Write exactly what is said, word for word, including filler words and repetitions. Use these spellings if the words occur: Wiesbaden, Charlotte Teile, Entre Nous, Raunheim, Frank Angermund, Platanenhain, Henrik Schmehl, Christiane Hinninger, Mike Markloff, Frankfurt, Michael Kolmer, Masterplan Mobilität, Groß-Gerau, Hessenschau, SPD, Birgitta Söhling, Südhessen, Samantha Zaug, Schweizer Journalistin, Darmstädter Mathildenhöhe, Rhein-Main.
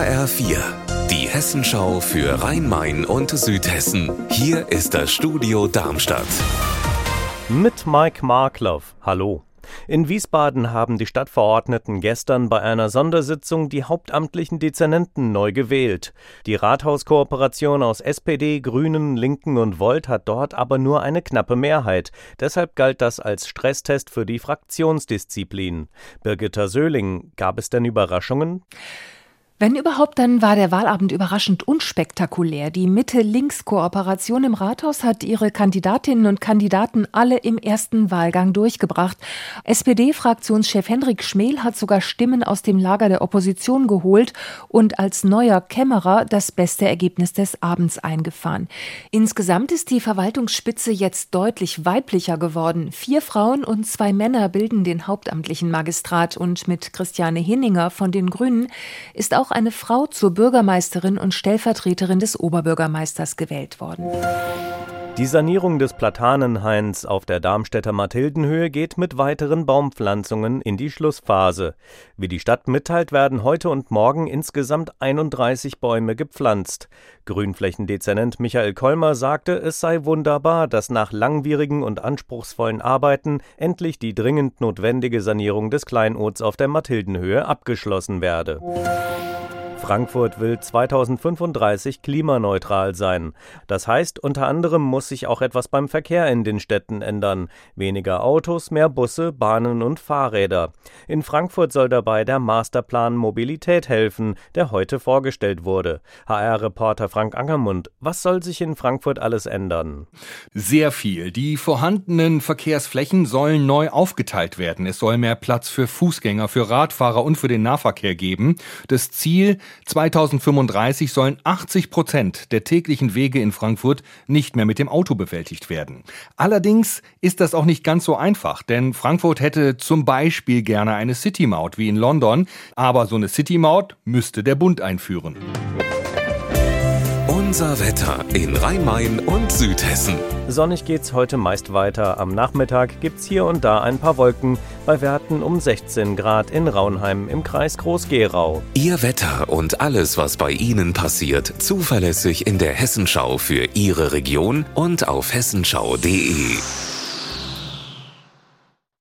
H R vier, die Hessenschau für Rhein-Main und Südhessen. Hier ist das Studio Darmstadt. Mit Mike Markloff. Hallo. In Wiesbaden haben die Stadtverordneten gestern bei einer Sondersitzung die hauptamtlichen Dezernenten neu gewählt. Die Rathauskooperation aus S P D, Grünen, Linken und Volt hat dort aber nur eine knappe Mehrheit. Deshalb galt das als Stresstest für die Fraktionsdisziplin. Birgitta Söhling, gab es denn Überraschungen? Wenn überhaupt, dann war der Wahlabend überraschend unspektakulär. Die Mitte-Links-Kooperation im Rathaus hat ihre Kandidatinnen und Kandidaten alle im ersten Wahlgang durchgebracht. S P D-Fraktionschef Henrik Schmehl hat sogar Stimmen aus dem Lager der Opposition geholt und als neuer Kämmerer das beste Ergebnis des Abends eingefahren. Insgesamt ist die Verwaltungsspitze jetzt deutlich weiblicher geworden. Vier Frauen und zwei Männer bilden den hauptamtlichen Magistrat und mit Christiane Hinninger von den Grünen ist auch eine Frau zur Bürgermeisterin und Stellvertreterin des Oberbürgermeisters gewählt worden. Die Sanierung des Platanenhains auf der Darmstädter Mathildenhöhe geht mit weiteren Baumpflanzungen in die Schlussphase. Wie die Stadt mitteilt, werden heute und morgen insgesamt einunddreißig Bäume gepflanzt. Grünflächendezernent Michael Kolmer sagte, es sei wunderbar, dass nach langwierigen und anspruchsvollen Arbeiten endlich die dringend notwendige Sanierung des Kleinods auf der Mathildenhöhe abgeschlossen werde. Frankfurt will zweitausendfünfunddreißig klimaneutral sein. Das heißt, unter anderem muss sich auch etwas beim Verkehr in den Städten ändern. Weniger Autos, mehr Busse, Bahnen und Fahrräder. In Frankfurt soll dabei der Masterplan Mobilität helfen, der heute vorgestellt wurde. H R-Reporter Frank Angermund, was soll sich in Frankfurt alles ändern? Sehr viel. Die vorhandenen Verkehrsflächen sollen neu aufgeteilt werden. Es soll mehr Platz für Fußgänger, für Radfahrer und für den Nahverkehr geben. Das Ziel: zweitausendfünfunddreißig sollen achtzig Prozent der täglichen Wege in Frankfurt nicht mehr mit dem Auto bewältigt werden. Allerdings ist das auch nicht ganz so einfach, denn Frankfurt hätte zum Beispiel gerne eine City-Maut wie in London, aber so eine City-Maut müsste der Bund einführen. Unser Wetter in Rhein-Main und Südhessen. Sonnig geht's heute meist weiter. Am Nachmittag gibt's hier und da ein paar Wolken bei Werten um sechzehn Grad in Raunheim im Kreis Groß-Gerau. Ihr Wetter und alles, was bei Ihnen passiert, zuverlässig in der Hessenschau für Ihre Region und auf hessenschau punkt de.